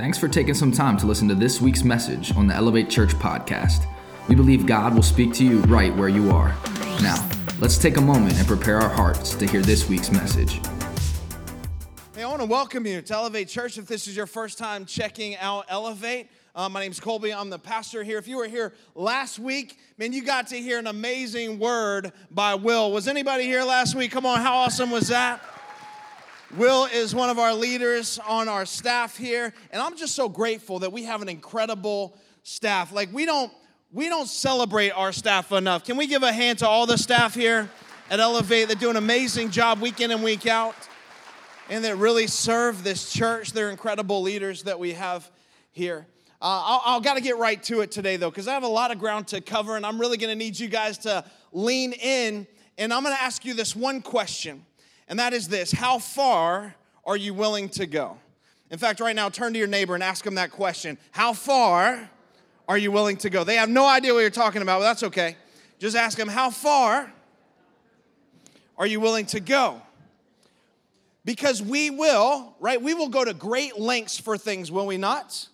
Thanks for taking some time to listen to this week's message on the Elevate Church podcast. We believe God will speak to you right where you are. Now, let's take a moment and prepare our hearts to hear this week's message. Hey, I want to welcome you to Elevate Church. If this is your first time checking out Elevate, my name's Colby. I'm the pastor here. If you were here last week, man, you got to hear an amazing word by Will. Was anybody here last week? Come on, how awesome was that? Will is one of our leaders on our staff here, and I'm just so grateful that we have an incredible staff. Like, we don't celebrate our staff enough. Can we give a hand to all the staff here at Elevate that do an amazing job week in and week out, and that really serve this church? They're incredible leaders that we have here. I've got to get right to it today, though, because I have a lot of ground to cover, and I'm really going to need you guys to lean in, and I'm going to ask you this one question. And that is this: how far are you willing to go? In fact, right now, turn to your neighbor and ask them that question. How far are you willing to go? They have no idea what you're talking about, but that's okay. Just ask them, how far are you willing to go? Because we will, right? We will go to great lengths for things, will we not?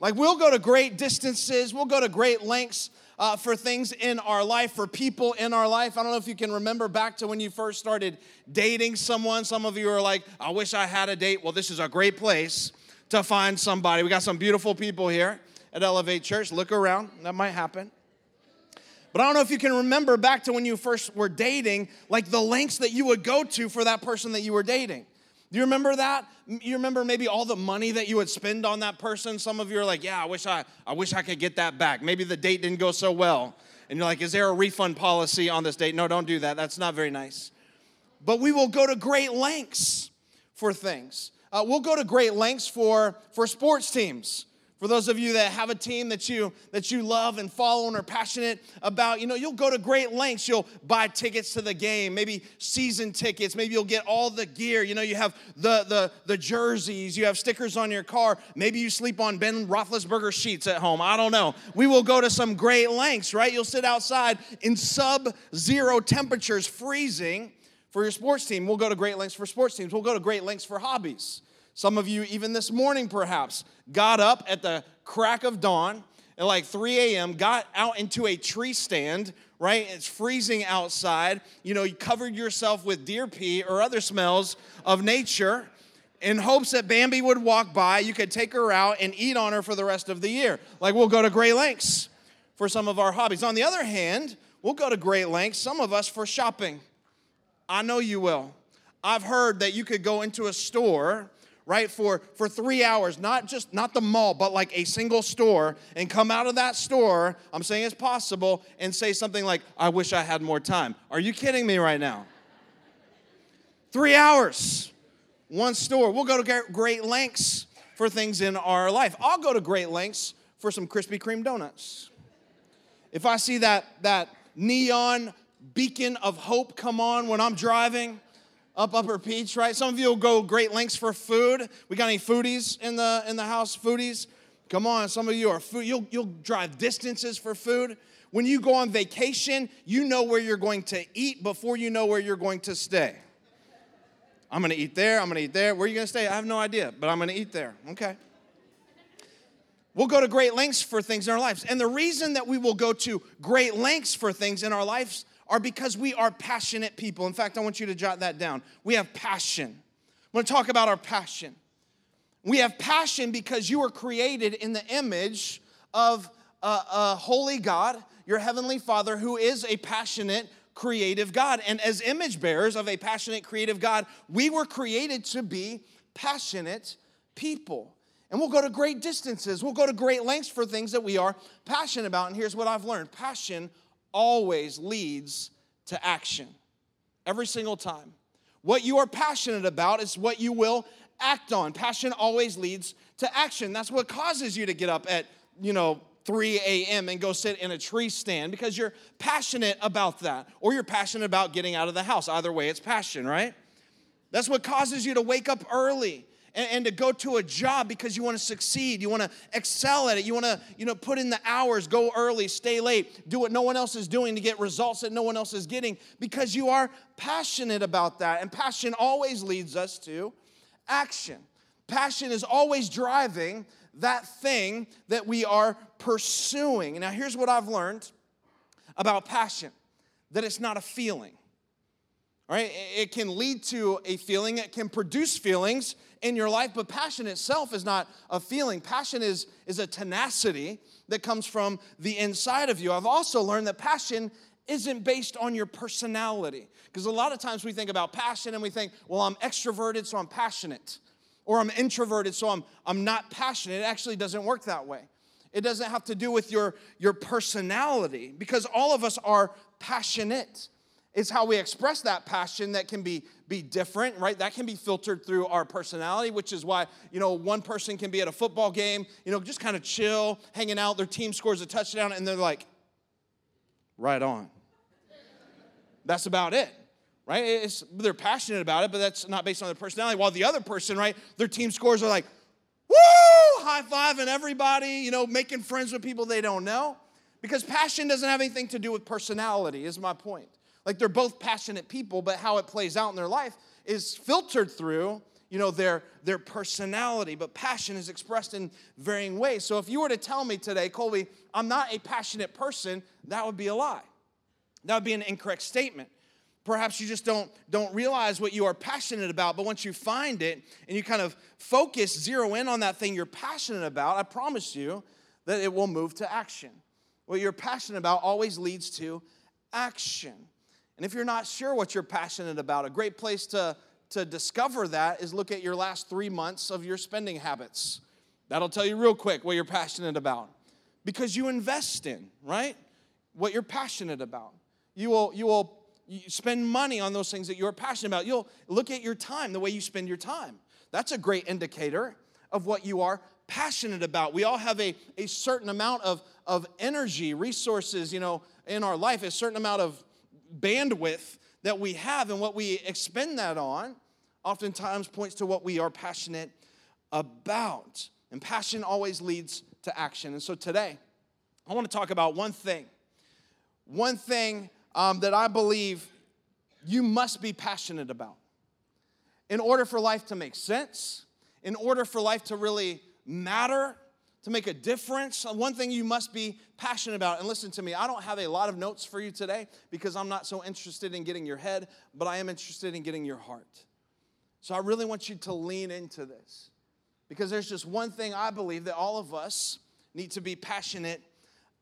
Like, we'll go to great distances. We'll go to great lengths for things in our life, for people in our life. I don't know if you can remember back to when you first started dating someone. Some of you are like, I wish I had a date. Well, this is a great place to find somebody. We got some beautiful people here at Elevate Church. Look around. That might happen. But I don't know if you can remember back to when you first were dating, like the lengths that you would go to for that person that you were dating. Do you remember that? You remember maybe all the money that you would spend on that person? Some of you are like, yeah, I wish I could get that back. Maybe the date didn't go so well. And you're like, is there a refund policy on this date? No, don't do that. That's not very nice. But we will go to great lengths for things. We'll go to great lengths for sports teams. For those of you that have a team that you love and follow and are passionate about, you know, you'll go to great lengths. You'll buy tickets to the game, maybe season tickets. Maybe you'll get all the gear. You know, you have the jerseys. You have stickers on your car. Maybe you sleep on Ben Roethlisberger sheets at home. I don't know. We will go to some great lengths, right? You'll sit outside in sub-zero temperatures, freezing, for your sports team. We'll go to great lengths for sports teams. We'll go to great lengths for hobbies. Some of you, even this morning perhaps, got up at the crack of dawn at like 3 a.m., got out into a tree stand, right? It's freezing outside. You know, you covered yourself with deer pee or other smells of nature in hopes that Bambi would walk by, you could take her out and eat on her for the rest of the year. Like, we'll go to great lengths for some of our hobbies. On the other hand, we'll go to great lengths, some of us, for shopping. I know you will. I've heard that you could go into a store, right, for 3 hours, not the mall, but like a single store, and come out of that store, I'm saying it's possible, and say something like, I wish I had more time. Are you kidding me right now? 3 hours, one store. We'll go to great lengths for things in our life. I'll go to great lengths for some Krispy Kreme donuts. If I see that neon beacon of hope come on when I'm driving up Upper Peach, right? Some of you will go great lengths for food. We got any foodies in the house? Foodies? Come on, some of you are food. You'll drive distances for food. When you go on vacation, you know where you're going to eat before you know where you're going to stay. I'm going to eat there. I'm going to eat there. Where are you going to stay? I have no idea, but I'm going to eat there. Okay. We'll go to great lengths for things in our lives. And the reason that we will go to great lengths for things in our lives are because we are passionate people. In fact, I want you to jot that down. We have passion. I'm going to talk about our passion. We have passion because you were created in the image of a holy God, your heavenly Father, who is a passionate, creative God. And as image bearers of a passionate, creative God, we were created to be passionate people. And we'll go to great distances. We'll go to great lengths for things that we are passionate about. And here's what I've learned. Passion always leads to action. Every single time. What you are passionate about is what you will act on. Passion always leads to action. That's what causes you to get up at, 3 a.m. and go sit in a tree stand, because you're passionate about that, or you're passionate about getting out of the house. Either way, it's passion, right? That's what causes you to wake up early and to go to a job, because you want to succeed, you want to excel at it, you want to, put in the hours, go early, stay late, do what no one else is doing to get results that no one else is getting, because you are passionate about that, and passion always leads us to action. Passion is always driving that thing that we are pursuing. Now, here's what I've learned about passion, that it's not a feeling. All right, it can lead to a feeling, it can produce feelings in your life, but passion itself is not a feeling. Passion is a tenacity that comes from the inside of you. I've also learned that passion isn't based on your personality, because a lot of times we think about passion and we think, well, I'm extroverted, so I'm passionate, or I'm introverted, so I'm not passionate. It actually doesn't work that way. It doesn't have to do with your personality, because all of us are passionate. It's how we express that passion that can be different, right? That can be filtered through our personality, which is why, one person can be at a football game, just kind of chill, hanging out, their team scores a touchdown, and they're like, right on. That's about it, right? They're passionate about it, but that's not based on their personality. While the other person, right, their team scores are like, woo, high-fiving everybody, making friends with people they don't know. Because passion doesn't have anything to do with personality, is my point. Like, they're both passionate people, but how it plays out in their life is filtered through, their personality. But passion is expressed in varying ways. So if you were to tell me today, Colby, I'm not a passionate person, that would be a lie. That would be an incorrect statement. Perhaps you just don't realize what you are passionate about, but once you find it and you kind of focus, zero in on that thing you're passionate about, I promise you that it will move to action. What you're passionate about always leads to action. And if you're not sure what you're passionate about, a great place to discover that is look at your last 3 months of your spending habits. That'll tell you real quick what you're passionate about. Because you invest in, right, what you're passionate about. You spend money on those things that you're passionate about. You'll look at your time, the way you spend your time. That's a great indicator of what you are passionate about. We all have a certain amount of energy, resources, in our life, a certain amount of bandwidth that we have, and what we expend that on oftentimes points to what we are passionate about. And passion always leads to action. And so today, I want to talk about one thing that I believe you must be passionate about in order for life to make sense, in order for life to really matter, to make a difference. One thing you must be passionate about. And listen to me, I don't have a lot of notes for you today because I'm not so interested in getting your head, but I am interested in getting your heart. So I really want you to lean into this, because there's just one thing I believe that all of us need to be passionate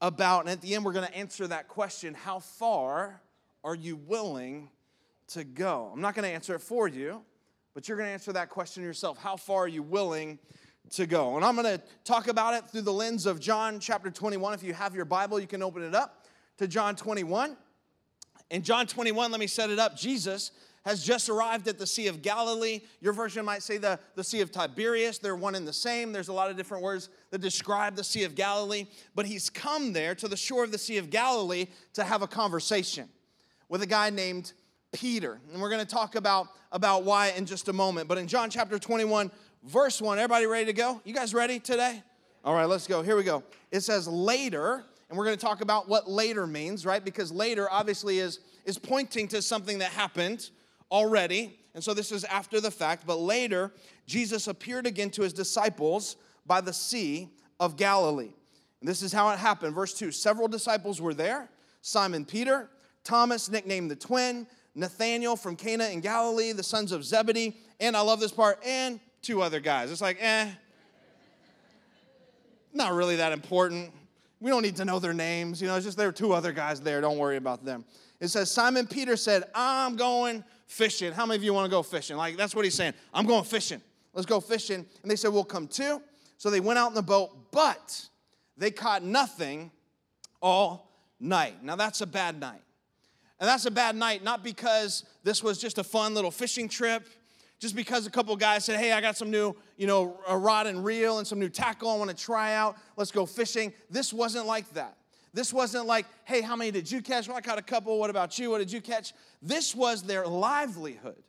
about. And at the end, we're going to answer that question: how far are you willing to go? I'm not going to answer it for you, but you're going to answer that question yourself. How far are you willing to go? And I'm going to talk about it through the lens of John chapter 21. If you have your Bible, you can open it up to John 21. In John 21, let me set it up. Jesus has just arrived at the Sea of Galilee. Your version might say the Sea of Tiberias. They're one and the same. There's a lot of different words that describe the Sea of Galilee. But he's come there to the shore of the Sea of Galilee to have a conversation with a guy named Peter. And we're going to talk about why in just a moment. But in John chapter 21, Verse 1, everybody ready to go? You guys ready today? All right, let's go. Here we go. It says later, and we're going to talk about what later means, right? Because later obviously is pointing to something that happened already. And so this is after the fact. But later, Jesus appeared again to his disciples by the Sea of Galilee. And this is how it happened. Verse 2, several disciples were there. Simon Peter, Thomas, nicknamed the Twin, Nathanael from Cana in Galilee, the sons of Zebedee. And I love this part, and 2 other guys. It's like, not really that important. We don't need to know their names. It's just there were 2 other guys there. Don't worry about them. It says, Simon Peter said, I'm going fishing. How many of you want to go fishing? Like, that's what he's saying. I'm going fishing. Let's go fishing. And they said, we'll come too. So they went out in the boat, but they caught nothing all night. Now, that's a bad night. And that's a bad night, not because this was just a fun little fishing trip, just because a couple guys said, hey, I got some new, a rod and reel and some new tackle I want to try out. Let's go fishing. This wasn't like that. This wasn't like, hey, how many did you catch? Well, I caught a couple. What about you? What did you catch? This was their livelihood.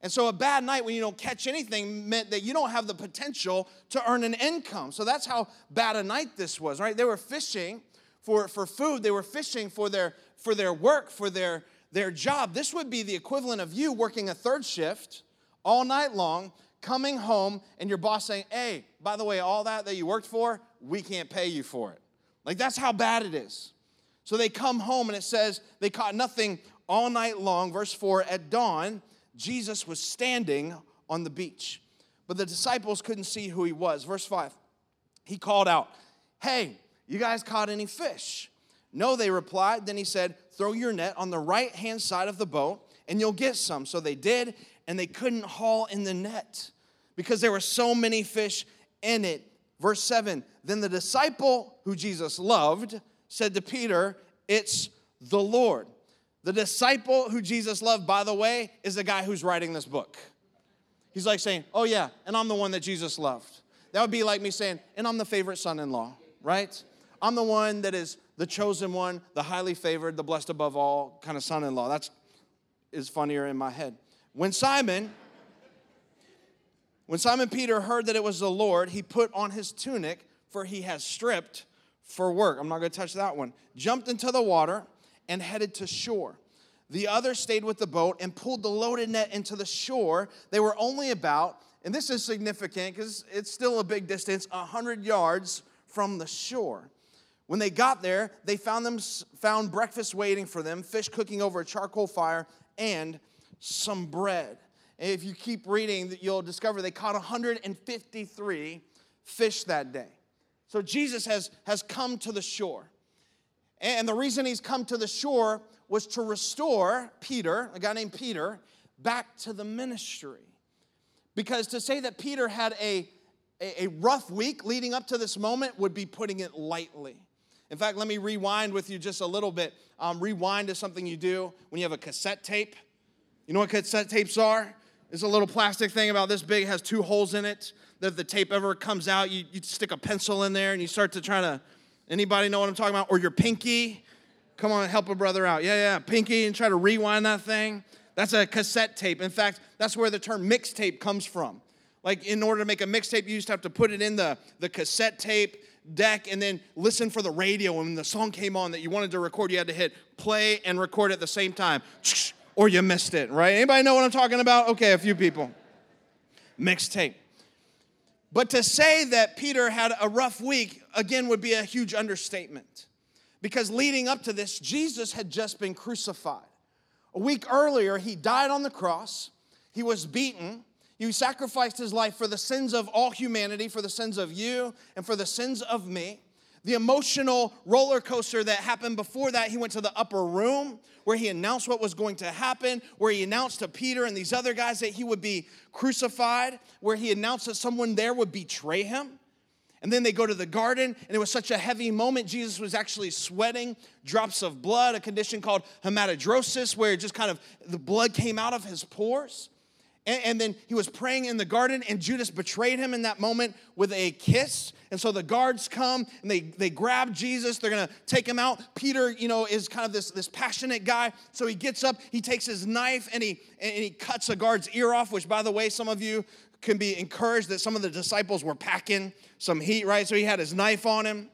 And so a bad night when you don't catch anything meant that you don't have the potential to earn an income. So that's how bad a night this was, right? They were fishing for food. They were fishing for their work, for their job. This would be the equivalent of you working a third shift all night long, coming home and your boss saying, hey, by the way, all that you worked for, we can't pay you for it. Like, that's how bad it is. So they come home, and it says they caught nothing all night long. Verse 4, at dawn, Jesus was standing on the beach, but the disciples couldn't see who he was. Verse 5, he called out, hey, you guys caught any fish? No, they replied. Then he said, throw your net on the right-hand side of the boat, and you'll get some. So they did, and they couldn't haul in the net because there were so many fish in it. Verse 7, then the disciple who Jesus loved said to Peter, it's the Lord. The disciple who Jesus loved, by the way, is the guy who's writing this book. He's like saying, oh yeah, and I'm the one that Jesus loved. That would be like me saying, and I'm the favorite son-in-law, right? I'm the one that is the chosen one, the highly favored, the blessed above all kind of son-in-law. That's is funnier in my head. When Simon Peter heard that it was the Lord, he put on his tunic, for he has stripped for work. I'm not going to touch that one. Jumped into the water and headed to shore. The other stayed with the boat and pulled the loaded net into the shore. They were only about, and this is significant because it's still a big distance, 100 yards from the shore. When they got there, they found breakfast waiting for them, fish cooking over a charcoal fire, and some bread. And if you keep reading, you'll discover they caught 153 fish that day. So Jesus has come to the shore. And the reason he's come to the shore was to restore Peter, a guy named Peter, back to the ministry. Because to say that Peter had a rough week leading up to this moment would be putting it lightly. In fact, let me rewind with you just a little bit. Rewind is something you do when you have a cassette tape. You know what cassette tapes are? It's a little plastic thing about this big. It has two holes in it. That if the tape ever comes out, you stick a pencil in there and you start to try to, anybody know what I'm talking about? Or your pinky. Come on, help a brother out. Yeah, pinky, and try to rewind that thing. That's a cassette tape. In fact, that's where the term mixtape comes from. Like, in order to make a mixtape, you used to have to put it in the cassette tape deck and then listen for the radio. When the song came on that you wanted to record, you had to hit play and record at the same time, or you missed it, right? Anybody know what I'm talking about? Okay, a few people. Mixtape. But to say that Peter had a rough week, again, would be a huge understatement. Because leading up to this, Jesus had just been crucified. A week earlier, he died on the cross. He was beaten. He sacrificed his life for the sins of all humanity, for the sins of you, and for the sins of me. The emotional roller coaster that happened before that, he went to the upper room where he announced what was going to happen, where he announced to Peter and these other guys that he would be crucified, where he announced that someone there would betray him. And then they go to the garden, and it was such a heavy moment. Jesus was actually sweating drops of blood, a condition called hematidrosis, where just kind of the blood came out of his pores. And then he was praying in the garden, and Judas betrayed him in that moment with a kiss. And so the guards come, and they grab Jesus. They're going to take him out. Peter, is kind of this passionate guy. So he gets up, he takes his knife, and he cuts a guard's ear off, which, by the way, some of you can be encouraged that some of the disciples were packing some heat, right? So he had his knife on him.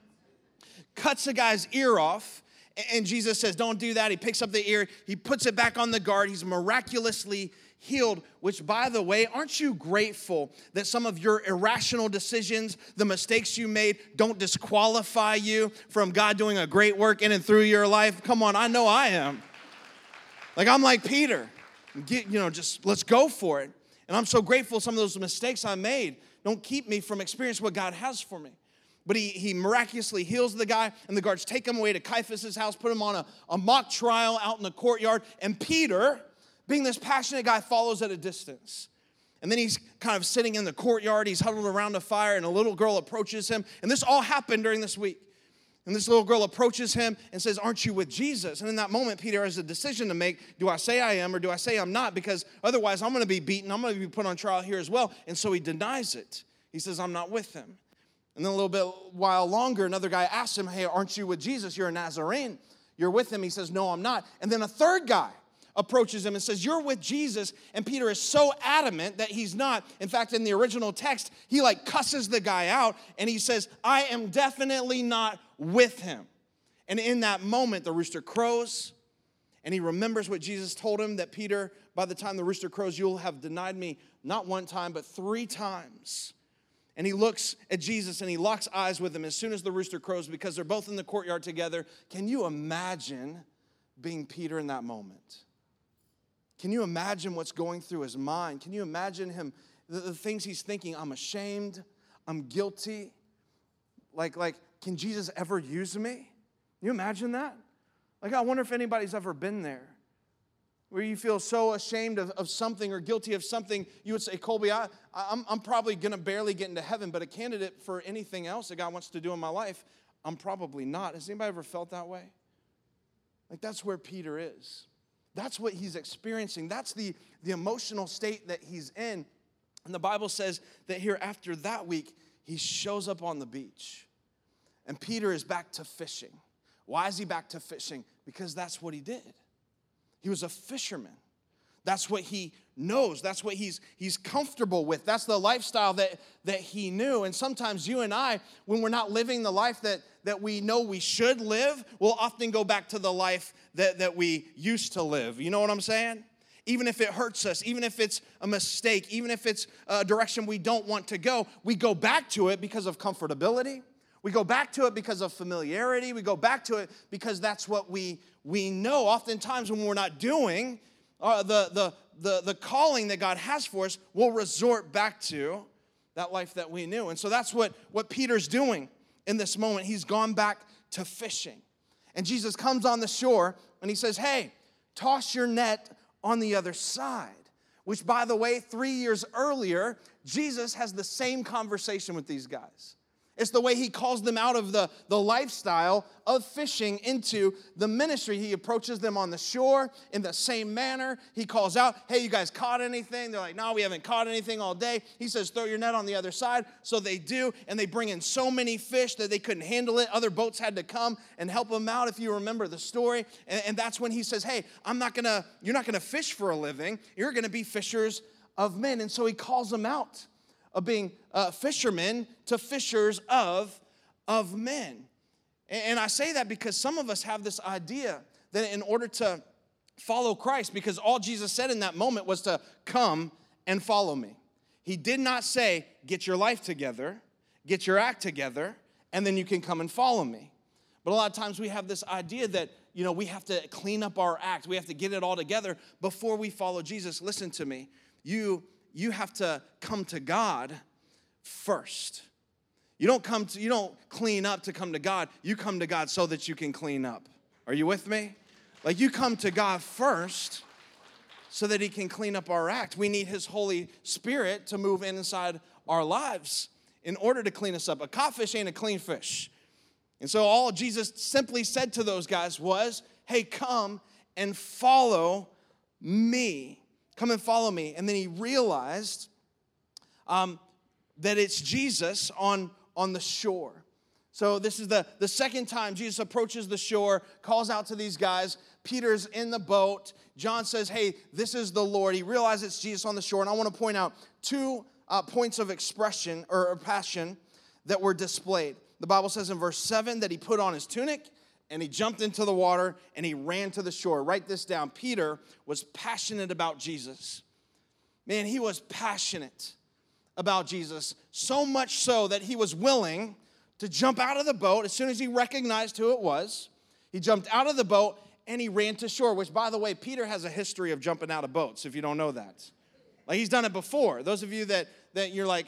Cuts a guy's ear off, and Jesus says, don't do that. He picks up the ear. He puts it back on the guard. He's miraculously healed, which, by the way, aren't you grateful that some of your irrational decisions, the mistakes you made, don't disqualify you from God doing a great work in and through your life? Come on, I know I am. Like, I'm like Peter. Just let's go for it. And I'm so grateful some of those mistakes I made don't keep me from experiencing what God has for me. But he miraculously heals the guy, and the guards take him away to Caiaphas' house, put him on a mock trial out in the courtyard, and Peter, being this passionate guy, follows at a distance. And then he's kind of sitting in the courtyard. He's huddled around a fire, and a little girl approaches him. And this all happened during this week. And this little girl approaches him and says, aren't you with Jesus? And in that moment, Peter has a decision to make. Do I say I am or do I say I'm not? Because otherwise, I'm going to be beaten. I'm going to be put on trial here as well. And so he denies it. He says, I'm not with him. And then a little bit while longer, another guy asks him, hey, aren't you with Jesus? You're a Nazarene. You're with him. He says, no, I'm not. And then a third guy approaches him and says, you're with Jesus. And Peter is so adamant that he's not. In fact, in the original text, he cusses the guy out and he says, I am definitely not with him. And in that moment, the rooster crows and he remembers what Jesus told him, that Peter by the time the rooster crows, you'll have denied me not one time, but three times. And he looks at Jesus and he locks eyes with him as soon as the rooster crows because they're both in the courtyard together. Can you imagine being Peter in that moment? Can you imagine what's going through his mind? Can you imagine him, the things he's thinking? I'm ashamed. I'm guilty. Like, can Jesus ever use me? Can you imagine that? Like, I wonder if anybody's ever been there, where you feel so ashamed of something or guilty of something. You would say, Colby, I'm probably going to barely get into heaven, but a candidate for anything else that God wants to do in my life, I'm probably not. Has anybody ever felt that way? Like, that's where Peter is. That's what he's experiencing. That's the emotional state that he's in. And the Bible says that here after that week, he shows up on the beach. And Peter is back to fishing. Why is he back to fishing? Because that's what he did. He was a fisherman. That's what he knows. That's what he's comfortable with. That's the lifestyle that he knew. And sometimes you and I, when we're not living the life that we know we should live, we'll often go back to the life that we used to live. You know what I'm saying? Even if it hurts us, even if it's a mistake, even if it's a direction we don't want to go, we go back to it because of comfortability. We go back to it because of familiarity. We go back to it because that's what we know. Oftentimes when we're not doing the calling that God has for us, we'll resort back to that life that we knew. And so that's what Peter's doing in this moment. He's gone back to fishing. And Jesus comes on the shore and he says, hey, toss your net on the other side. Which, by the way, 3 years earlier, Jesus has the same conversation with these guys. It's the way he calls them out of the lifestyle of fishing into the ministry. He approaches them on the shore in the same manner. He calls out, hey, you guys caught anything? They're like, no, we haven't caught anything all day. He says, throw your net on the other side. So they do, and they bring in so many fish that they couldn't handle it. Other boats had to come and help them out, if you remember the story. And that's when he says, hey, you're not going to fish for a living. You're going to be fishers of men. And so he calls them out of being fishermen to fishers of men. And I say that because some of us have this idea that in order to follow Christ, because all Jesus said in that moment was to come and follow me. He did not say, get your life together, get your act together, and then you can come and follow me. But a lot of times we have this idea that, you know, we have to clean up our act. We have to get it all together before we follow Jesus. Listen to me. You have to come to God first. You don't clean up to come to God. You come to God so that you can clean up. Are you with me? Like, you come to God first so that he can clean up our act. We need his Holy Spirit to move inside our lives in order to clean us up. A caught fish ain't a clean fish. And so all Jesus simply said to those guys was, hey, come and follow me. Come and follow me. And then he realized that it's Jesus on the shore. So this is the second time Jesus approaches the shore, calls out to these guys. Peter's in the boat. John says, hey, this is the Lord. He realizes it's Jesus on the shore. And I want to point out two points of expression or passion that were displayed. The Bible says in verse 7 that he put on his tunic and he jumped into the water, and he ran to the shore. Write this down. Peter was passionate about Jesus. Man, he was passionate about Jesus, so much so that he was willing to jump out of the boat as soon as he recognized who it was. He jumped out of the boat, and he ran to shore, which, by the way, Peter has a history of jumping out of boats, if you don't know that. Like, he's done it before. Those of you that you're like,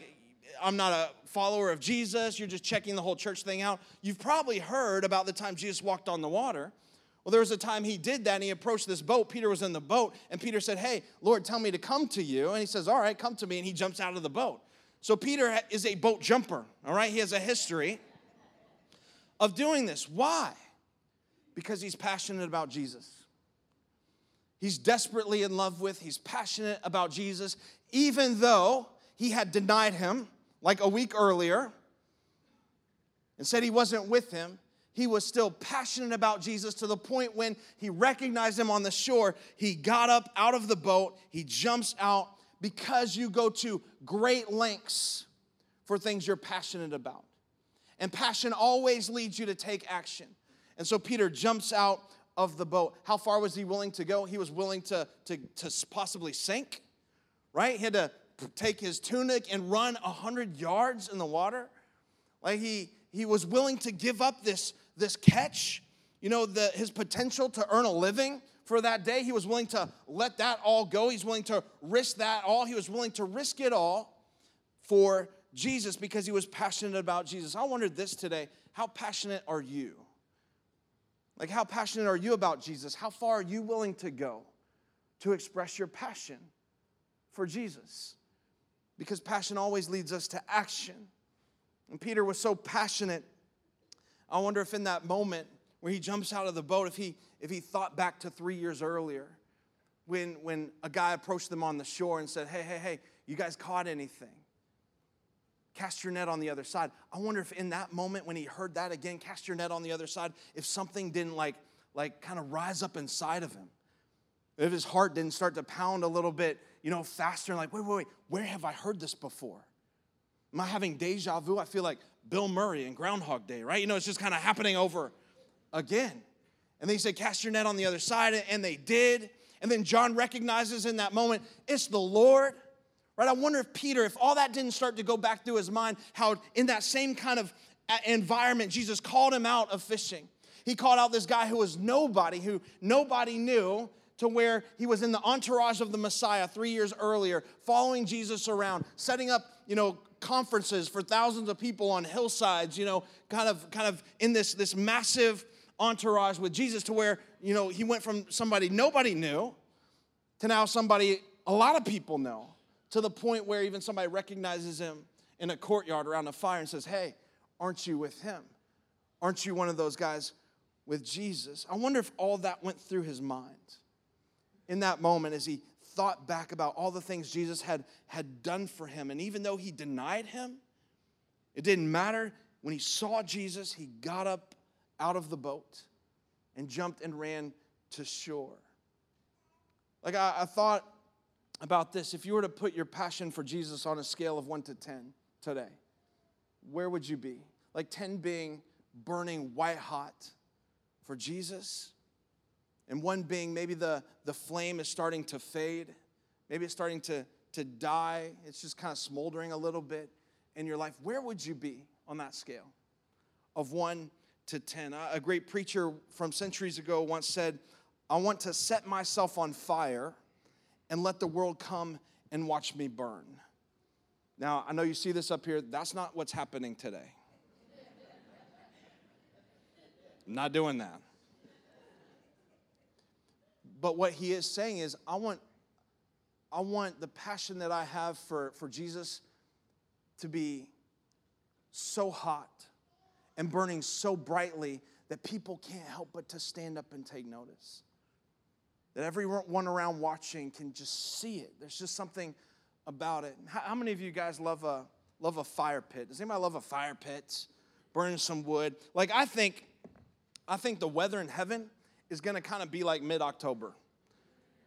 I'm not a follower of Jesus, you're just checking the whole church thing out, you've probably heard about the time Jesus walked on the water. Well, there was a time he did that, and he approached this boat. Peter was in the boat, and Peter said, hey, Lord, tell me to come to you. And he says, all right, come to me, and he jumps out of the boat. So Peter is a boat jumper, all right? He has a history of doing this. Why? Because he's passionate about Jesus. He's desperately in love with, he's passionate about Jesus, even though he had denied him like a week earlier and said he wasn't with him. He was still passionate about Jesus to the point when he recognized him on the shore. He got up out of the boat. He jumps out because you go to great lengths for things you're passionate about. And passion always leads you to take action. And so Peter jumps out of the boat. How far was he willing to go? He was willing to possibly sink, right? He had to take his tunic and run 100 yards in the water. Like he was willing to give up this catch, you know, his potential to earn a living for that day. He was willing to let that all go. He's willing to risk that all. He was willing to risk it all for Jesus because he was passionate about Jesus. I wondered this today. How passionate are you? Like, how passionate are you about Jesus? How far are you willing to go to express your passion for Jesus? Because passion always leads us to action. And Peter was so passionate. I wonder if in that moment where he jumps out of the boat, if he thought back to 3 years earlier when a guy approached them on the shore and said, hey, you guys caught anything? Cast your net on the other side. I wonder if in that moment when he heard that again, cast your net on the other side, if something didn't like kind of rise up inside of him. If his heart didn't start to pound a little bit, you know, faster, and like, wait, where have I heard this before? Am I having deja vu? I feel like Bill Murray in Groundhog Day, right? You know, it's just kind of happening over again. And they said, cast your net on the other side, and they did. And then John recognizes in that moment, it's the Lord. Right? I wonder if Peter, if all that didn't start to go back through his mind, how in that same kind of environment, Jesus called him out of fishing. He called out this guy who nobody knew, to where he was in the entourage of the Messiah 3 years earlier, following Jesus around, setting up, you know, conferences for thousands of people on hillsides, you know, kind of in this massive entourage with Jesus, to where, you know, he went from somebody nobody knew to now somebody a lot of people know. To the point where even somebody recognizes him in a courtyard around a fire and says, hey, aren't you with him? Aren't you one of those guys with Jesus? I wonder if all that went through his mind in that moment as he thought back about all the things Jesus had done for him. And even though he denied him, it didn't matter. When he saw Jesus, he got up out of the boat and jumped and ran to shore. Like I thought about this, if you were to put your passion for Jesus on a scale of 1 to 10 today, where would you be? Like 10 being burning white hot for Jesus, and 1 being maybe the flame is starting to fade, maybe it's starting to die, it's just kind of smoldering a little bit in your life. Where would you be on that scale of 1 to 10? A great preacher from centuries ago once said, I want to set myself on fire and let the world come and watch me burn. Now, I know you see this up here. That's not what's happening today. I'm not doing that. But what he is saying is, I want the passion that I have for Jesus to be so hot and burning so brightly that people can't help but to stand up and take notice. That everyone around watching can just see it. There's just something about it. How many of you guys love a fire pit? Does anybody love a fire pit? Burning some wood. Like I think the weather in heaven is going to kind of be like mid-October,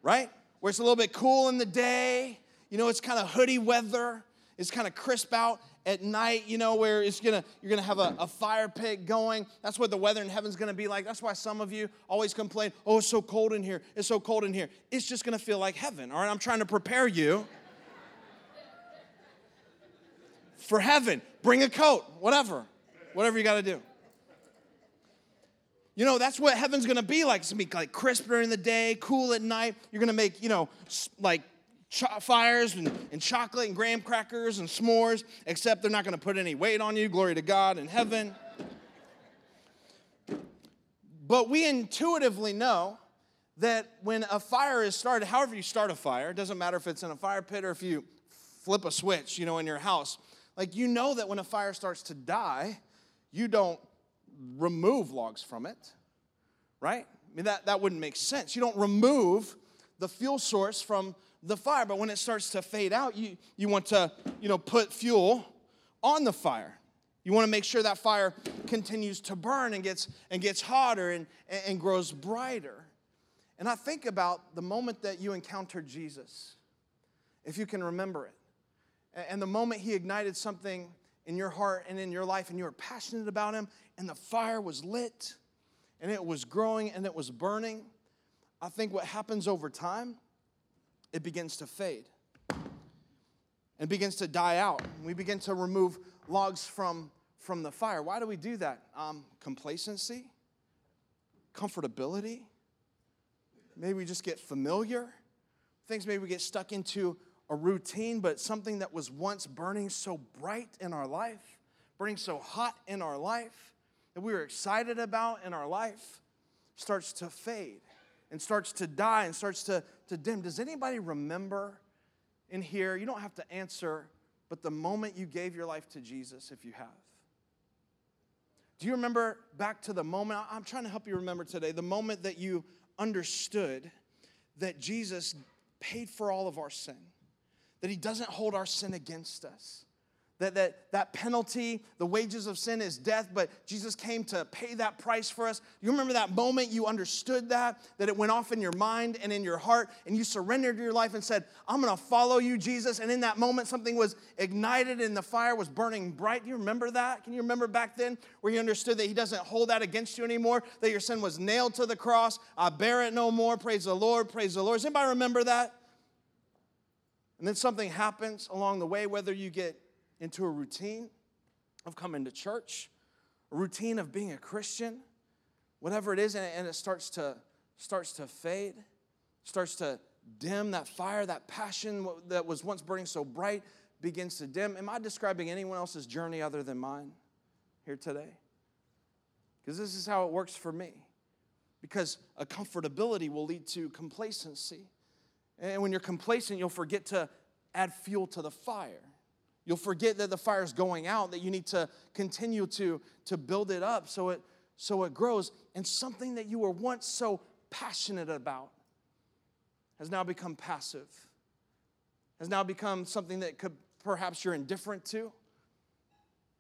right? Where it's a little bit cool in the day. You know, it's kind of hoodie weather. It's kind of crisp out at night. You know, where you're gonna have a fire pit going. That's what the weather in heaven's gonna be like. That's why some of you always complain, oh, it's so cold in here. It's so cold in here. It's just gonna feel like heaven. All right, I'm trying to prepare you for heaven. Bring a coat, whatever you gotta do. You know, that's what heaven's gonna be like. It's gonna be like crisp during the day, cool at night. You're gonna make, you know, like fires and chocolate and graham crackers and s'mores, except they're not going to put any weight on you. Glory to God in heaven. But we intuitively know that when a fire is started, however you start a fire, it doesn't matter if it's in a fire pit or if you flip a switch, you know, in your house. Like, you know that when a fire starts to die, you don't remove logs from it, right? I mean, that wouldn't make sense. You don't remove the fuel source from the fire, but when it starts to fade out, you want to, you know, put fuel on the fire. You want to make sure that fire continues to burn and gets hotter and grows brighter. And I think about the moment that you encountered Jesus, if you can remember it, and the moment he ignited something in your heart and in your life, and you were passionate about him, and the fire was lit, and it was growing and it was burning, I think what happens over time, it begins to fade. It begins to die out. We begin to remove logs from the fire. Why do we do that? Complacency, comfortability. Maybe we just get familiar. Things maybe we get stuck into a routine, but something that was once burning so bright in our life, burning so hot in our life, that we were excited about in our life, starts to fade and starts to die and starts to dim. Does anybody remember in here? You don't have to answer, but the moment you gave your life to Jesus, if you have. Do you remember back to the moment? I'm trying to help you remember today, the moment that you understood that Jesus paid for all of our sin, that he doesn't hold our sin against us, that penalty, the wages of sin is death, but Jesus came to pay that price for us. You remember that moment you understood that it went off in your mind and in your heart, and you surrendered your life and said, I'm going to follow you, Jesus. And in that moment, something was ignited and the fire was burning bright. Do you remember that? Can you remember back then where you understood that he doesn't hold that against you anymore, that your sin was nailed to the cross? I bear it no more. Praise the Lord. Praise the Lord. Does anybody remember that? And then something happens along the way, whether you get into a routine of coming to church, a routine of being a Christian, whatever it is, and it starts to fade, starts to dim. That fire, that passion that was once burning so bright begins to dim. Am I describing anyone else's journey other than mine here today? Because this is how it works for me. Because a comfortability will lead to complacency. And when you're complacent, you'll forget to add fuel to the fire. You'll forget that the fire is going out, that you need to continue to build it up so it grows. And something that you were once so passionate about has now become passive, has now become something that could perhaps you're indifferent to,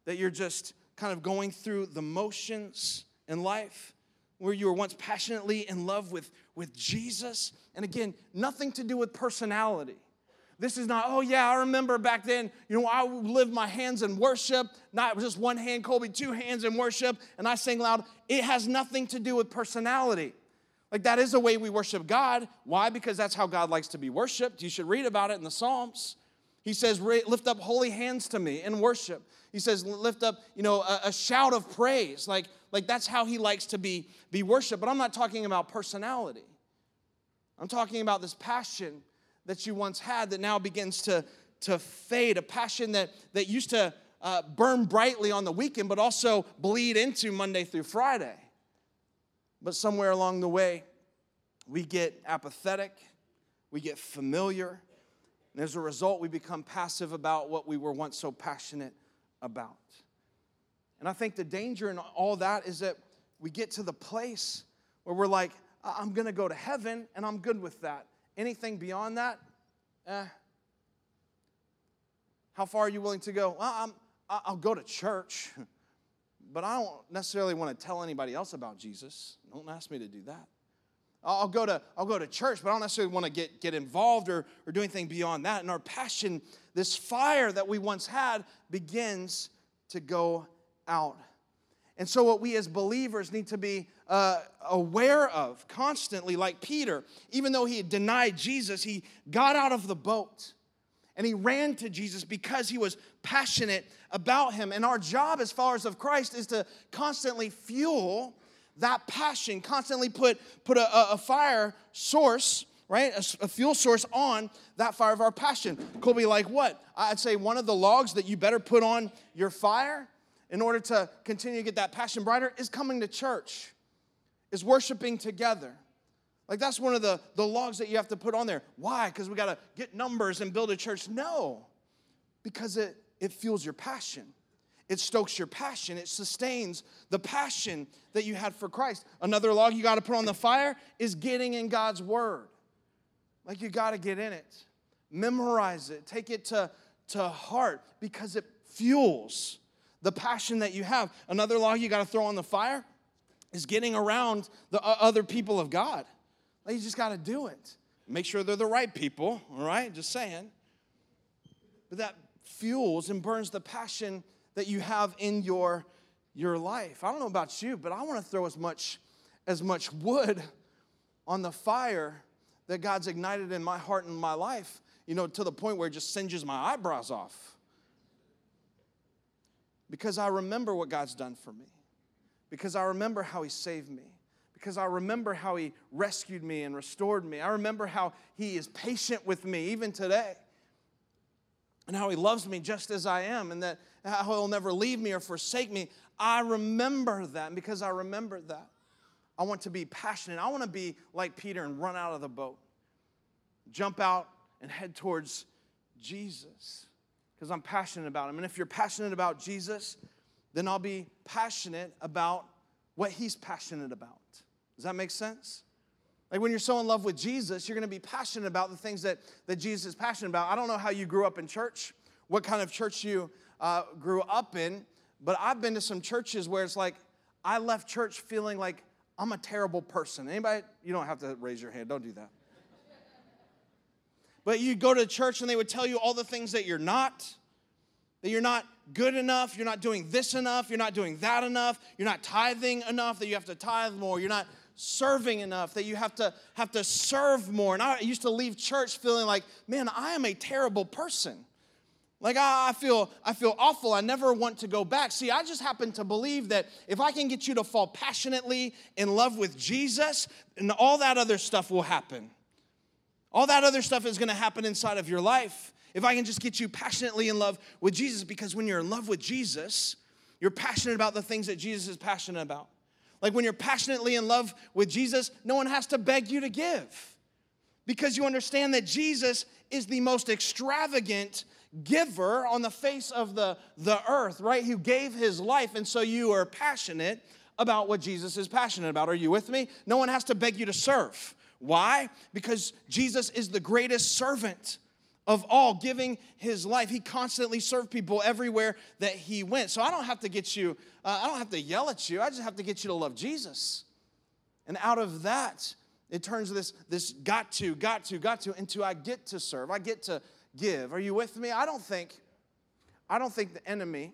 that you're just kind of going through the motions in life, where you were once passionately in love with Jesus. And again, nothing to do with personality. This is not, oh, yeah, I remember back then, I would lift my hands in worship. Not just one hand, Colby, two hands in worship, and I sang loud. It has nothing to do with personality. Like, that is the way we worship God. Why? Because that's how God likes to be worshiped. You should read about it in the Psalms. He says, lift up holy hands to me in worship. He says, lift up, a shout of praise. Like that's how he likes to be worshiped. But I'm not talking about personality. I'm talking about this passion that you once had that now begins to fade, a passion that used to burn brightly on the weekend but also bleed into Monday through Friday. But somewhere along the way, we get apathetic, we get familiar, and as a result, we become passive about what we were once so passionate about. And I think the danger in all that is that we get to the place where we're like, I'm going to go to heaven, and I'm good with that. Anything beyond that, how far are you willing to go? Well, I'll go to church, but I don't necessarily want to tell anybody else about Jesus. Don't ask me to do that. I'll go to church, but I don't necessarily want to get involved or do anything beyond that. And our passion, this fire that we once had, begins to go out. And so what we as believers need to be aware of constantly, like Peter, even though he had denied Jesus, he got out of the boat and he ran to Jesus because he was passionate about him. And our job as followers of Christ is to constantly fuel that passion, constantly put a fire source, right, a fuel source on that fire of our passion. Could be like what? I'd say one of the logs that you better put on your fire in order to continue to get that passion brighter is coming to church, is worshiping together. Like, that's one of the logs that you have to put on there. Why? Because we got to get numbers and build a church? No, because it fuels your passion. It stokes your passion. It sustains the passion that you had for Christ. Another log you got to put on the fire is getting in God's word. Like, you got to get in it. Memorize it. Take it to heart because it fuels the passion that you have. Another log you got to throw on the fire is getting around the other people of God. Like, you just got to do it. Make sure they're the right people, all right? Just saying. But that fuels and burns the passion that you have in your life. I don't know about you, but I want to throw as much as much wood on the fire that God's ignited in my heart and my life, you know, to the point where it just singes my eyebrows off. Because I remember what God's done for me. Because I remember how he saved me. Because I remember how he rescued me and restored me. I remember how he is patient with me even today. And how he loves me just as I am. And that how he'll never leave me or forsake me. I remember that. And because I remember that, I want to be passionate. I want to be like Peter and run out of the boat. Jump out and head towards Jesus. Because I'm passionate about him. And if you're passionate about Jesus, then I'll be passionate about what he's passionate about. Does that make sense? Like when you're so in love with Jesus, you're going to be passionate about the things that Jesus is passionate about. I don't know how you grew up in church, what kind of church you grew up in, but I've been to some churches where it's like I left church feeling like I'm a terrible person. Anybody? You don't have to raise your hand. Don't do that. But you go to church and they would tell you all the things that you're not. That you're not good enough, you're not doing this enough, you're not doing that enough, you're not tithing enough, that you have to tithe more, you're not serving enough, that you have to serve more. And I used to leave church feeling like, man, I am a terrible person. Like I feel awful. I never want to go back. See, I just happen to believe that if I can get you to fall passionately in love with Jesus, and all that other stuff will happen. All that other stuff is going to happen inside of your life. If I can just get you passionately in love with Jesus, because when you're in love with Jesus, you're passionate about the things that Jesus is passionate about. Like when you're passionately in love with Jesus, no one has to beg you to give, because you understand that Jesus is the most extravagant giver on the face of the earth, right? Who gave his life, and so you are passionate about what Jesus is passionate about. Are you with me? No one has to beg you to serve. Why? Because Jesus is the greatest servant of all, giving his life. He constantly served people everywhere that he went. So I don't have to get you, I don't have to yell at you. I just have to get you to love Jesus. And out of that, it turns this got to into I get to serve. I get to give. Are you with me? I don't think the enemy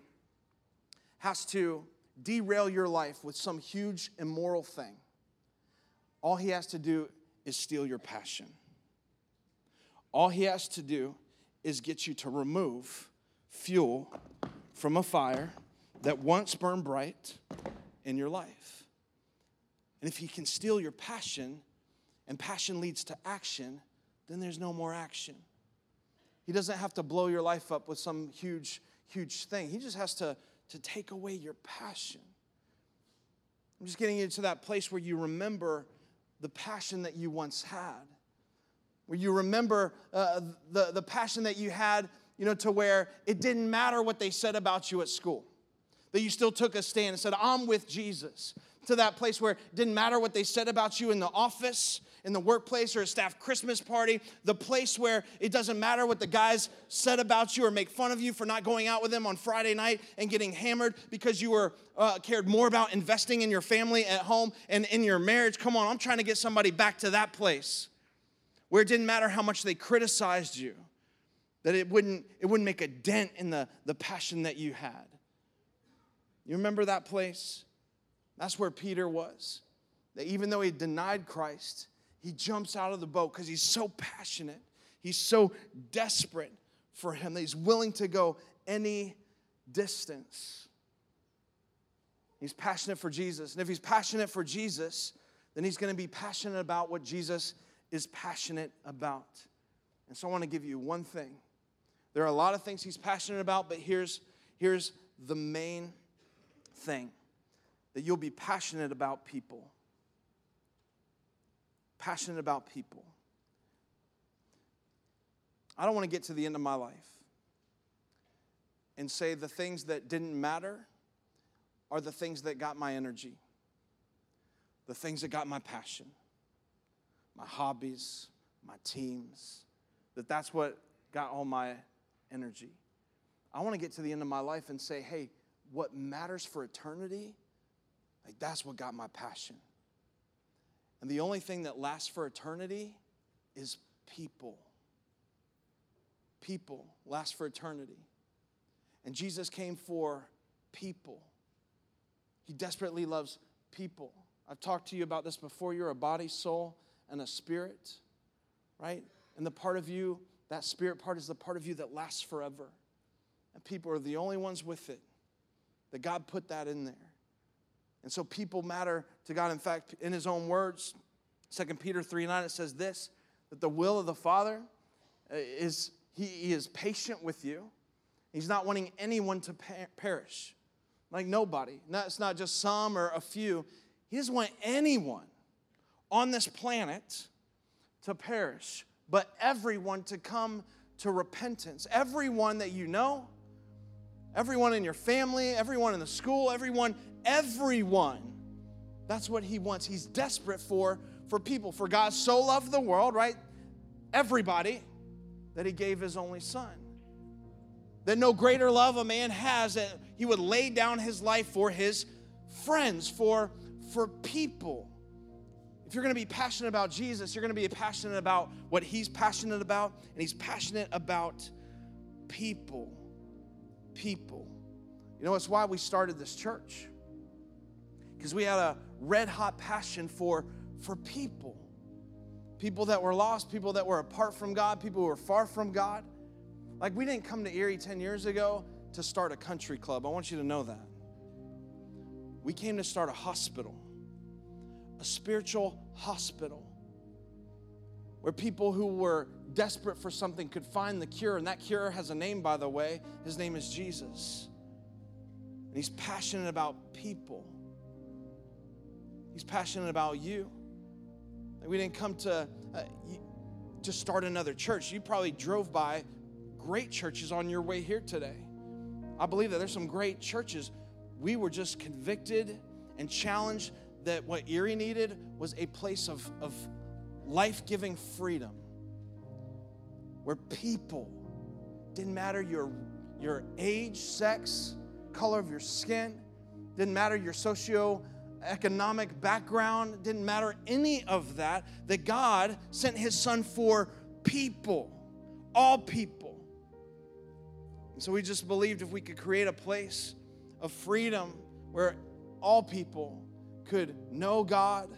has to derail your life with some huge immoral thing. All he has to do is steal your passion. All he has to do is get you to remove fuel from a fire that once burned bright in your life. And if he can steal your passion, and passion leads to action, then there's no more action. He doesn't have to blow your life up with some huge, huge thing. He just has to take away your passion. I'm just getting you to that place where you remember the passion that you once had. Where you remember the passion that you had, you know, to where it didn't matter what they said about you at school. That you still took a stand and said, I'm with Jesus. To that place where it didn't matter what they said about you in the office, in the workplace, or a staff Christmas party. The place where it doesn't matter what the guys said about you or make fun of you for not going out with them on Friday night and getting hammered because you were cared more about investing in your family at home and in your marriage. Come on, I'm trying to get somebody back to that place. Where it didn't matter how much they criticized you, that it wouldn't make a dent in the passion that you had. You remember that place? That's where Peter was. That even though he denied Christ, he jumps out of the boat because he's so passionate. He's so desperate for him that he's willing to go any distance. He's passionate for Jesus. And if he's passionate for Jesus, then he's going to be passionate about what Jesus is passionate about. And so I want to give you one thing. There are a lot of things he's passionate about, but here's the main thing. That you'll be passionate about people. Passionate about people. I don't want to get to the end of my life and say the things that didn't matter are the things that got my energy. The things that got my passion. My hobbies, my teams, that's what got all my energy. I want to get to the end of my life and say, hey, what matters for eternity, like that's what got my passion. And the only thing that lasts for eternity is people. People last for eternity. And Jesus came for people. He desperately loves people. I've talked to you about this before. You're a body, soul, and a spirit, right? And the part of you, that spirit part, is the part of you that lasts forever. And people are the only ones with it, that God put that in there. And so people matter to God. In fact, in his own words, 2 Peter 3:9, it says this, that the will of the Father is, he is patient with you. He's not wanting anyone to perish, like nobody. No, it's not just some or a few. He doesn't want anyone on this planet to perish, but everyone to come to repentance. Everyone that you know, everyone in your family, everyone in the school, everyone. That's what he wants. He's desperate for people. For God so loved the world, right? Everybody, that he gave his only son. That no greater love a man has, that he would lay down his life for his friends, for people. If you're going to be passionate about Jesus, you're going to be passionate about what he's passionate about, and he's passionate about people. People. You know, it's why we started this church. Because we had a red-hot passion for people. People that were lost, people that were apart from God, people who were far from God. Like, we didn't come to Erie 10 years ago to start a country club. I want you to know that. We came to start a hospital, a spiritual hospital, where people who were desperate for something could find the cure. And that cure has a name, by the way. His name is Jesus. And he's passionate about people. He's passionate about you. We didn't come to just start another church. You probably drove by great churches on your way here today. I believe that there's some great churches. We were just convicted and challenged that what Erie needed was a place of life-giving freedom, where people, didn't matter your age, sex, color of your skin, didn't matter your socioeconomic background, didn't matter any of that, that God sent his son for people, all people. And so we just believed if we could create a place of freedom where all people could know God,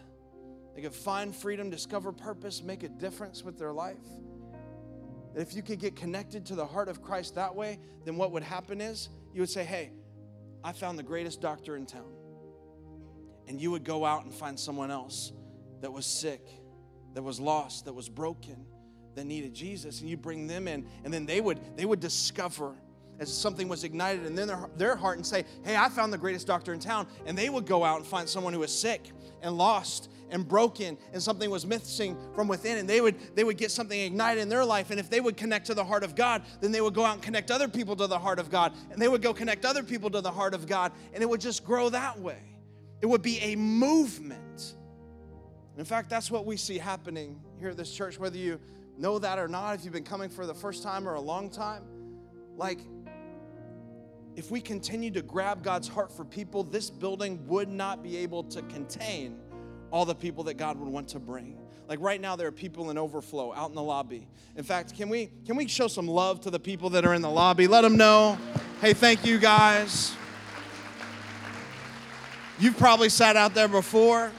they could find freedom, discover purpose, make a difference with their life. That if you could get connected to the heart of Christ that way, then what would happen is you would say, hey, I found the greatest doctor in town. And you would go out and find someone else that was sick, that was lost, that was broken, that needed Jesus, and you bring them in, and then they would discover as something was ignited in their heart and say, hey, I found the greatest doctor in town, and they would go out and find someone who was sick and lost and broken, and something was missing from within, and they would get something ignited in their life. And if they would connect to the heart of God, then they would go out and connect other people to the heart of God, and they would go connect other people to the heart of God, and it would just grow that way. It would be a movement. In fact, that's what we see happening here at this church, whether you know that or not, if you've been coming for the first time or a long time. Like, if we continue to grab God's heart for people, this building would not be able to contain all the people that God would want to bring. Like right now, there are people in overflow out in the lobby. In fact, can we show some love to the people that are in the lobby? Let them know, hey, thank you guys. You've probably sat out there before,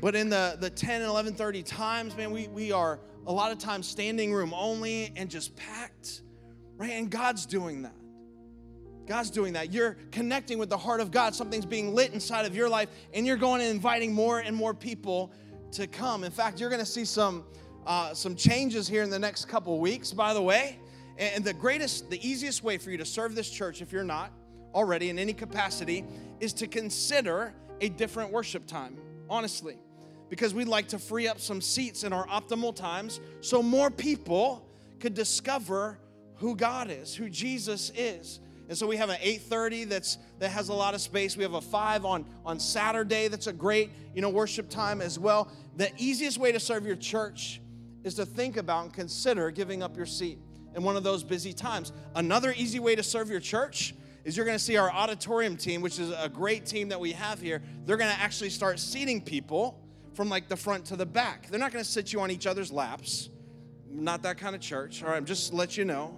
but in the 10 and 11:30 times, man, we are a lot of times standing room only and just packed, right? And God's doing that. God's doing that. You're connecting with the heart of God. Something's being lit inside of your life, and you're going and inviting more and more people to come. In fact, you're going to see some changes here in the next couple weeks, by the way. And the easiest way for you to serve this church, if you're not already in any capacity, is to consider a different worship time, honestly, because we'd like to free up some seats in our optimal times so more people could discover who God is, who Jesus is. And so we have an 8:30 that has a lot of space. We have a 5 on Saturday that's a great, worship time as well. The easiest way to serve your church is to think about and consider giving up your seat in one of those busy times. Another easy way to serve your church is you're going to see our auditorium team, which is a great team that we have here. They're going to actually start seating people from like the front to the back. They're not going to sit you on each other's laps. Not that kind of church. All right, I'm just to let you know.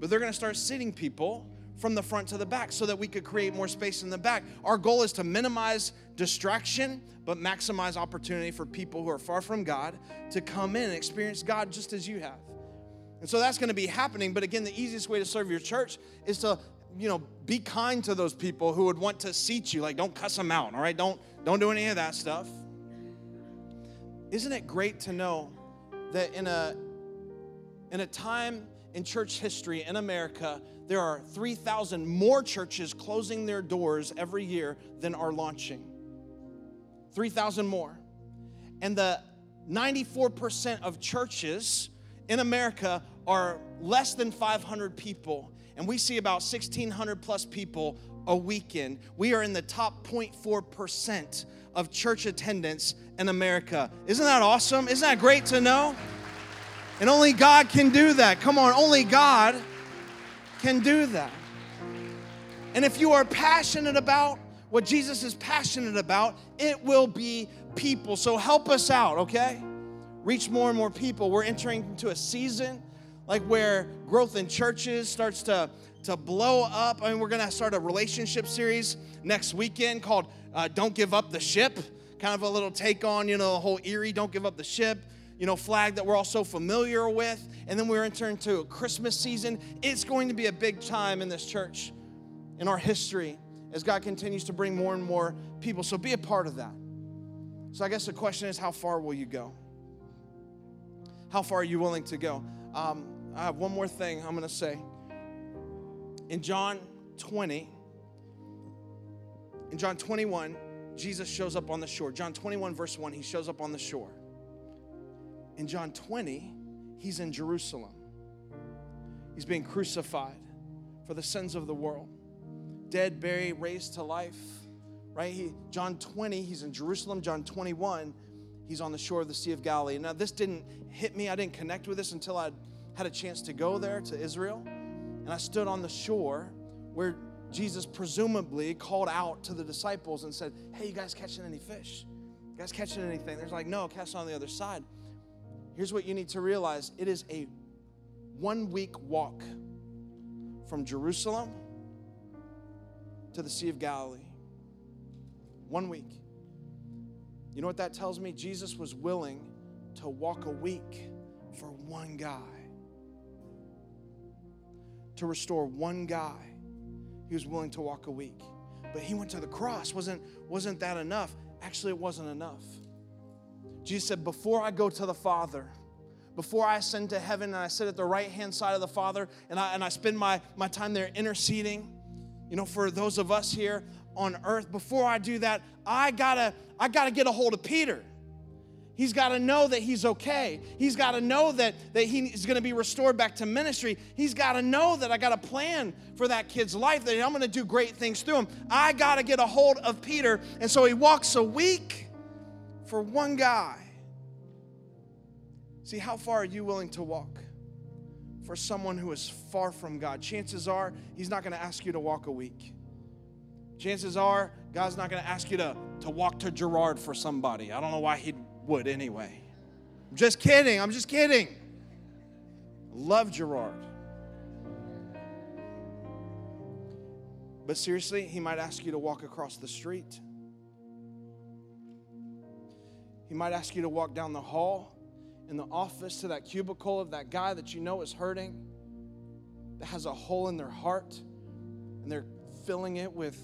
But they're going to start seating people from the front to the back so that we could create more space in the back. Our goal is to minimize distraction, but maximize opportunity for people who are far from God to come in and experience God just as you have. And so that's going to be happening. But again, the easiest way to serve your church is to, be kind to those people who would want to seat you. Like, don't cuss them out, all right? Don't do any of that stuff. Isn't it great to know that in a time in church history in America, there are 3,000 more churches closing their doors every year than are launching? 3,000 more. And the 94% of churches in America are less than 500 people, and we see about 1,600 plus people a weekend. We are in the top 0.4% of church attendance in America. Isn't that awesome? Isn't that great to know? And only God can do that. Come on, only God can do that. And if you are passionate about what Jesus is passionate about, it will be people. So help us out, okay? Reach more and more people. We're entering into a season like where growth in churches starts to blow up. I mean, we're going to start a relationship series next weekend called Don't Give Up the Ship. Kind of a little take on, the whole Erie, Don't Give Up the Ship, flag that we're all so familiar with. And then we're entering into a Christmas season. It's going to be a big time in this church, in our history, as God continues to bring more and more people. So be a part of that. So I guess the question is, how far will you go? How far are you willing to go? I have one more thing I'm going to say. In John 20, in John 21, Jesus shows up on the shore. John 21, verse 1, he shows up on the shore. In John 20, he's in Jerusalem. He's being crucified for the sins of the world. Dead, buried, raised to life, right? John 20, he's in Jerusalem. John 21, he's on the shore of the Sea of Galilee. Now, this didn't hit me. I didn't connect with this until I had a chance to go there to Israel. And I stood on the shore where Jesus presumably called out to the disciples and said, "Hey, you guys catching any fish? You guys catching anything?" They're like, "No, cast on the other side." Here's what you need to realize. It is a 1 week walk from Jerusalem to the Sea of Galilee. 1 week. You know what that tells me? Jesus was willing to walk a week for one guy. To restore one guy, he was willing to walk a week. But he went to the cross. Wasn't that enough? Actually, it wasn't enough. Jesus said, before I go to the Father, before I ascend to heaven and I sit at the right-hand side of the Father and I spend my time there interceding, for those of us here on earth, before I do that, I gotta get a hold of Peter. He's got to know that he's okay. He's got to know that he's going to be restored back to ministry. He's got to know that I got a plan for that kid's life, that I'm going to do great things through him. I got to get a hold of Peter. And so he walks a week for one guy. See, how far are you willing to walk for someone who is far from God? Chances are he's not going to ask you to walk a week. Chances are God's not going to ask you to walk to Gerard for somebody. I don't know why he'd would anyway. I'm just kidding. Love Gerard. But seriously, he might ask you to walk across the street. He might ask you to walk down the hall in the office to that cubicle of that guy that you know is hurting, that has a hole in their heart, and they're filling it with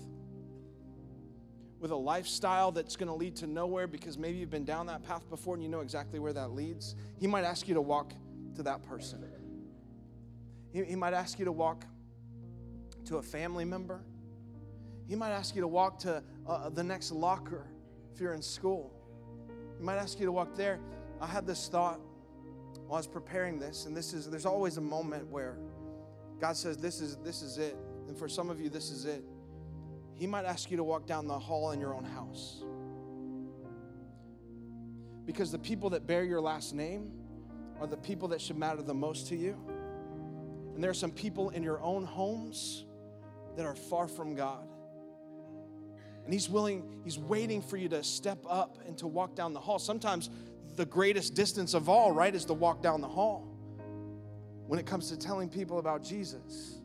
a lifestyle that's going to lead to nowhere, because maybe you've been down that path before and you know exactly where that leads. He might ask you to walk to that person. He might ask you to walk to a family member. He might ask you to walk to the next locker if you're in school. He might ask you to walk there. I had this thought while I was preparing this, and there's always a moment where God says, this is it. And for some of you, this is it. He might ask you to walk down the hall in your own house. Because the people that bear your last name are the people that should matter the most to you. And there are some people in your own homes that are far from God. And he's waiting for you to step up and to walk down the hall. Sometimes the greatest distance of all, right, is to walk down the hall when it comes to telling people about Jesus.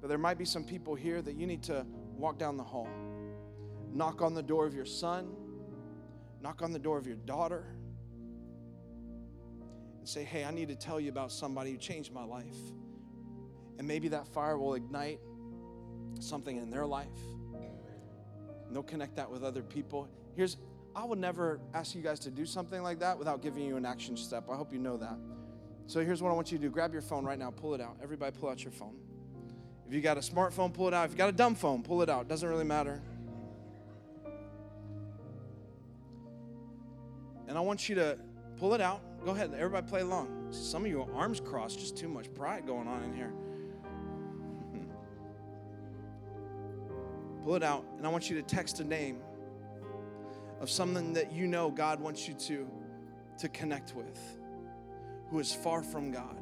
But there might be some people here that you need to walk down the hall. Knock on the door of your son. Knock on the door of your daughter. And say, hey, I need to tell you about somebody who changed my life. And maybe that fire will ignite something in their life. And they'll connect that with other people. I would never ask you guys to do something like that without giving you an action step. I hope you know that. So here's what I want you to do. Grab your phone right now. Pull it out. Everybody pull out your phone. If you got a smartphone, pull it out. If you got a dumb phone, pull it out. It doesn't really matter. And I want you to pull it out. Go ahead. Everybody play along. Some of you are arms crossed. Just too much pride going on in here. Pull it out. And I want you to text a name of something that you know God wants you to connect with, who is far from God,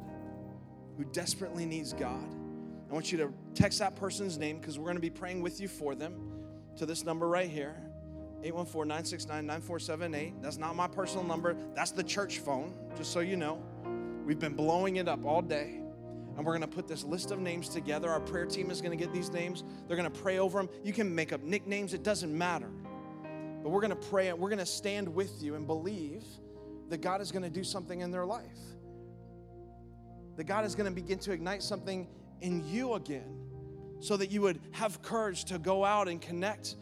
who desperately needs God. I want you to text that person's name because we're going to be praying with you for them to this number right here, 814-969-9478. That's not my personal number. That's the church phone, just so you know. We've been blowing it up all day. And we're going to put this list of names together. Our prayer team is going to get these names. They're going to pray over them. You can make up nicknames. It doesn't matter. But we're going to pray and we're going to stand with you and believe that God is going to do something in their life. That God is going to begin to ignite something in you again so that you would have courage to go out and connect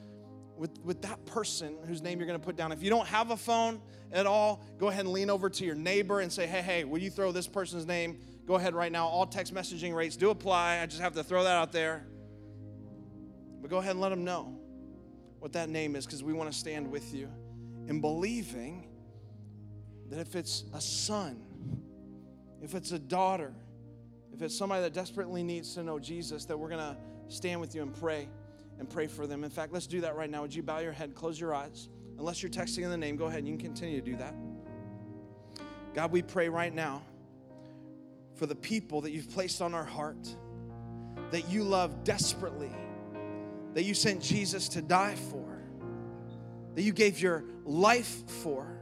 with that person whose name you're going to put down. If you don't have a phone at all, go ahead and lean over to your neighbor and say, hey, will you throw this person's name? Go ahead right now. All text messaging rates do apply. I just have to throw that out there. But go ahead and let them know what that name is, because we want to stand with you in believing that if it's a son, if it's a daughter, if it's somebody that desperately needs to know Jesus, that we're going to stand with you and pray for them. In fact, let's do that right now. Would you bow your head, close your eyes? Unless you're texting in the name, go ahead and you can continue to do that. God, we pray right now for the people that you've placed on our heart, that you love desperately, that you sent Jesus to die for, that you gave your life for.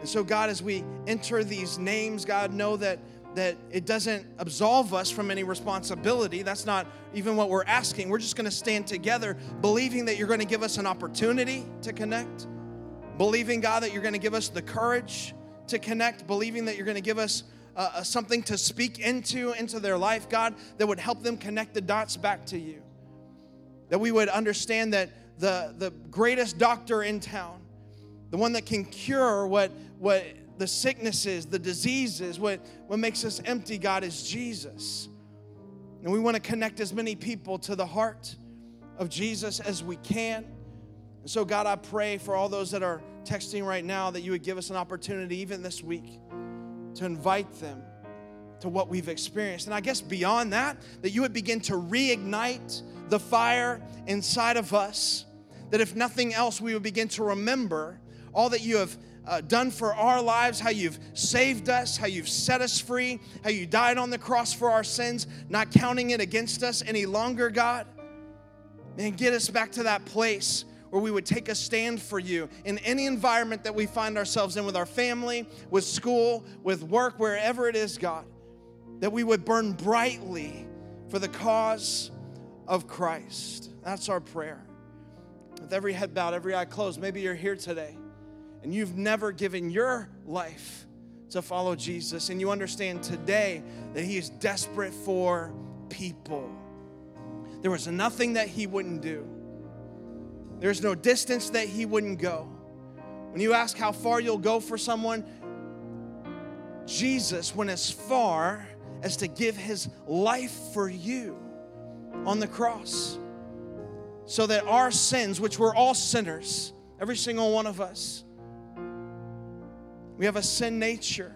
And so, God, as we enter these names, God, know that it doesn't absolve us from any responsibility. That's not even what we're asking. We're just going to stand together, believing that you're going to give us an opportunity to connect, believing, God, that you're going to give us the courage to connect, believing that you're going to give us something to speak into their life, God, that would help them connect the dots back to you. That we would understand that the greatest doctor in town, the one that can cure what the sicknesses, the diseases, what makes us empty, God, is Jesus. And we want to connect as many people to the heart of Jesus as we can. And so, God, I pray for all those that are texting right now that you would give us an opportunity even this week to invite them to what we've experienced. And I guess beyond that you would begin to reignite the fire inside of us, that if nothing else, we would begin to remember all that you have done for our lives, how you've saved us, how you've set us free, how you died on the cross for our sins, not counting it against us any longer, God. Man, get us back to that place where we would take a stand for you in any environment that we find ourselves in, with our family, with school, with work, wherever it is, God, that we would burn brightly for the cause of Christ. That's our prayer. With every head bowed, every eye closed, maybe you're here today and you've never given your life to follow Jesus, and you understand today that he is desperate for people. There was nothing that he wouldn't do. There's no distance that he wouldn't go. When you ask how far you'll go for someone, Jesus went as far as to give his life for you on the cross, so that our sins, which we're all sinners, every single one of us, we have a sin nature,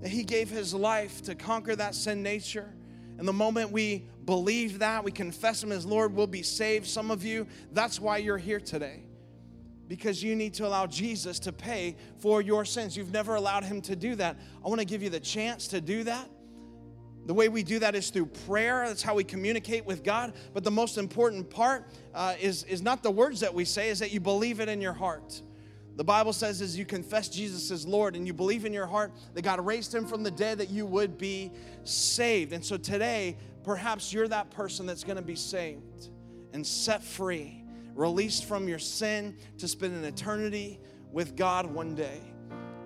that he gave his life to conquer that sin nature. And the moment we believe that, we confess him as Lord, we'll be saved. Some of you, that's why you're here today, because you need to allow Jesus to pay for your sins. You've never allowed him to do that. I want to give you the chance to do that. The way we do that is through prayer. That's how we communicate with God. But the most important part is not the words that we say, is that you believe it in your heart. The Bible says as you confess Jesus as Lord and you believe in your heart that God raised him from the dead, that you would be saved. And so today, perhaps you're that person that's going to be saved and set free, released from your sin to spend an eternity with God one day.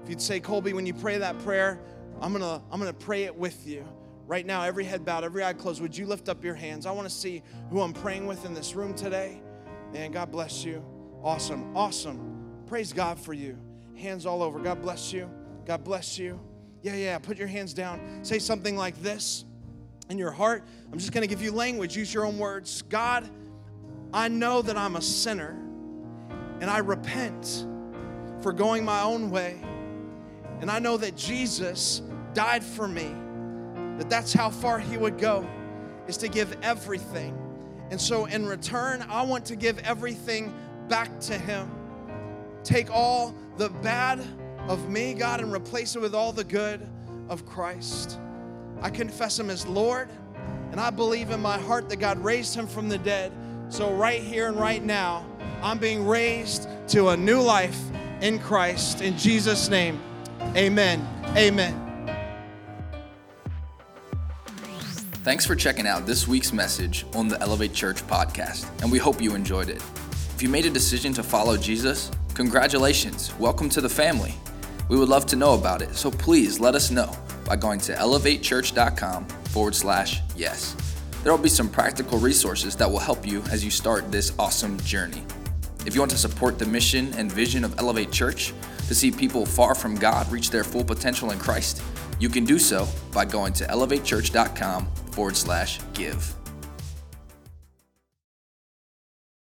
If you'd say, Colby, when you pray that prayer, I'm gonna pray it with you. Right now, every head bowed, every eye closed, would you lift up your hands? I want to see who I'm praying with in this room today. Man, God bless you. Awesome, awesome. Praise God for you. Hands all over. God bless you. God bless you. Yeah, put your hands down. Say something like this in your heart. I'm just going to give you language. Use your own words. God, I know that I'm a sinner, and I repent for going my own way. And I know that Jesus died for me, that that's how far he would go, is to give everything. And so in return, I want to give everything back to him. Take all the bad of me, God, and replace it with all the good of Christ. I confess him as Lord, and I believe in my heart that God raised him from the dead. So right here and right now, I'm being raised to a new life in Christ. In Jesus' name, amen. Amen. Thanks for checking out this week's message on the Elevate Church podcast, and we hope you enjoyed it. If you made a decision to follow Jesus, congratulations. Welcome to the family. We would love to know about it, so please let us know by going to elevatechurch.com/yes. There will be some practical resources that will help you as you start this awesome journey. If you want to support the mission and vision of Elevate Church to see people far from God reach their full potential in Christ, you can do so by going to elevatechurch.com/give.